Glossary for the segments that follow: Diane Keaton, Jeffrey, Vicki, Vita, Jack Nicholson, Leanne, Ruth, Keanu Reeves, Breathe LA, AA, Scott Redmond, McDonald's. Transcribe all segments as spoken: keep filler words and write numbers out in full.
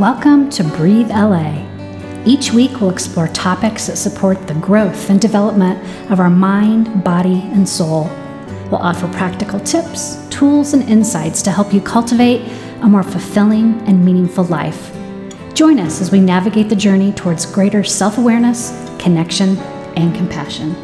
Welcome to Breathe L A. Each week we'll explore topics that support the growth and development of our mind, body, and soul. We'll offer practical tips, tools, and insights to help you cultivate a more fulfilling and meaningful life. Join us as we navigate the journey towards greater self-awareness, connection, and compassion.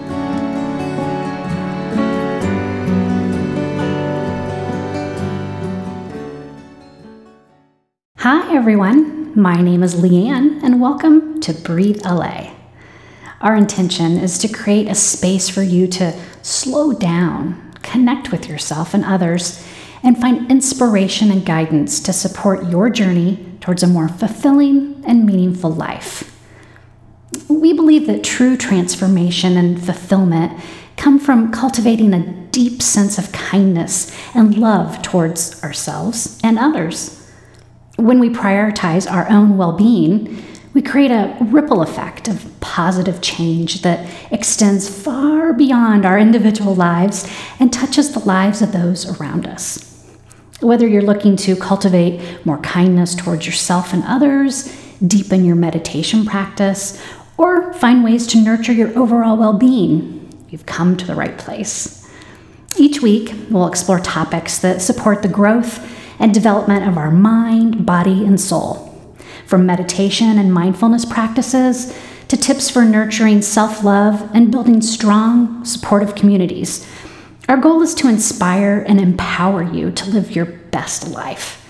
Hi everyone, my name is Leanne and welcome to Breathe L A. Our intention is to create a space for you to slow down, connect with yourself and others, and find inspiration and guidance to support your journey towards a more fulfilling and meaningful life. We believe that true transformation and fulfillment come from cultivating a deep sense of kindness and love towards ourselves and others. When we prioritize our own well-being, we create a ripple effect of positive change that extends far beyond our individual lives and touches the lives of those around us. Whether you're looking to cultivate more kindness towards yourself and others, deepen your meditation practice, or find ways to nurture your overall well-being, you've come to the right place. Each week, we'll explore topics that support the growth and development of our mind, body, and soul. From meditation and mindfulness practices to tips for nurturing self-love and building strong, supportive communities. Our goal is to inspire and empower you to live your best life.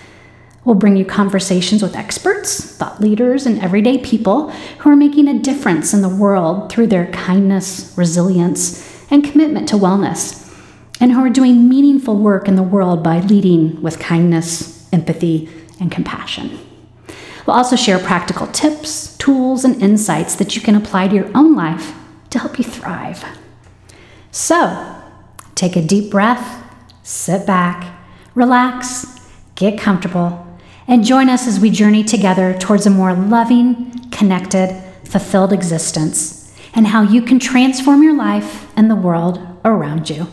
We'll bring you conversations with experts, thought leaders, and everyday people who are making a difference in the world through their kindness, resilience, and commitment to wellness, and who are doing meaningful work in the world by leading with kindness, empathy, and compassion. We'll also share practical tips, tools, and insights that you can apply to your own life to help you thrive. So, take a deep breath, sit back, relax, get comfortable, and join us as we journey together towards a more loving, connected, fulfilled existence, and how you can transform your life and the world around you.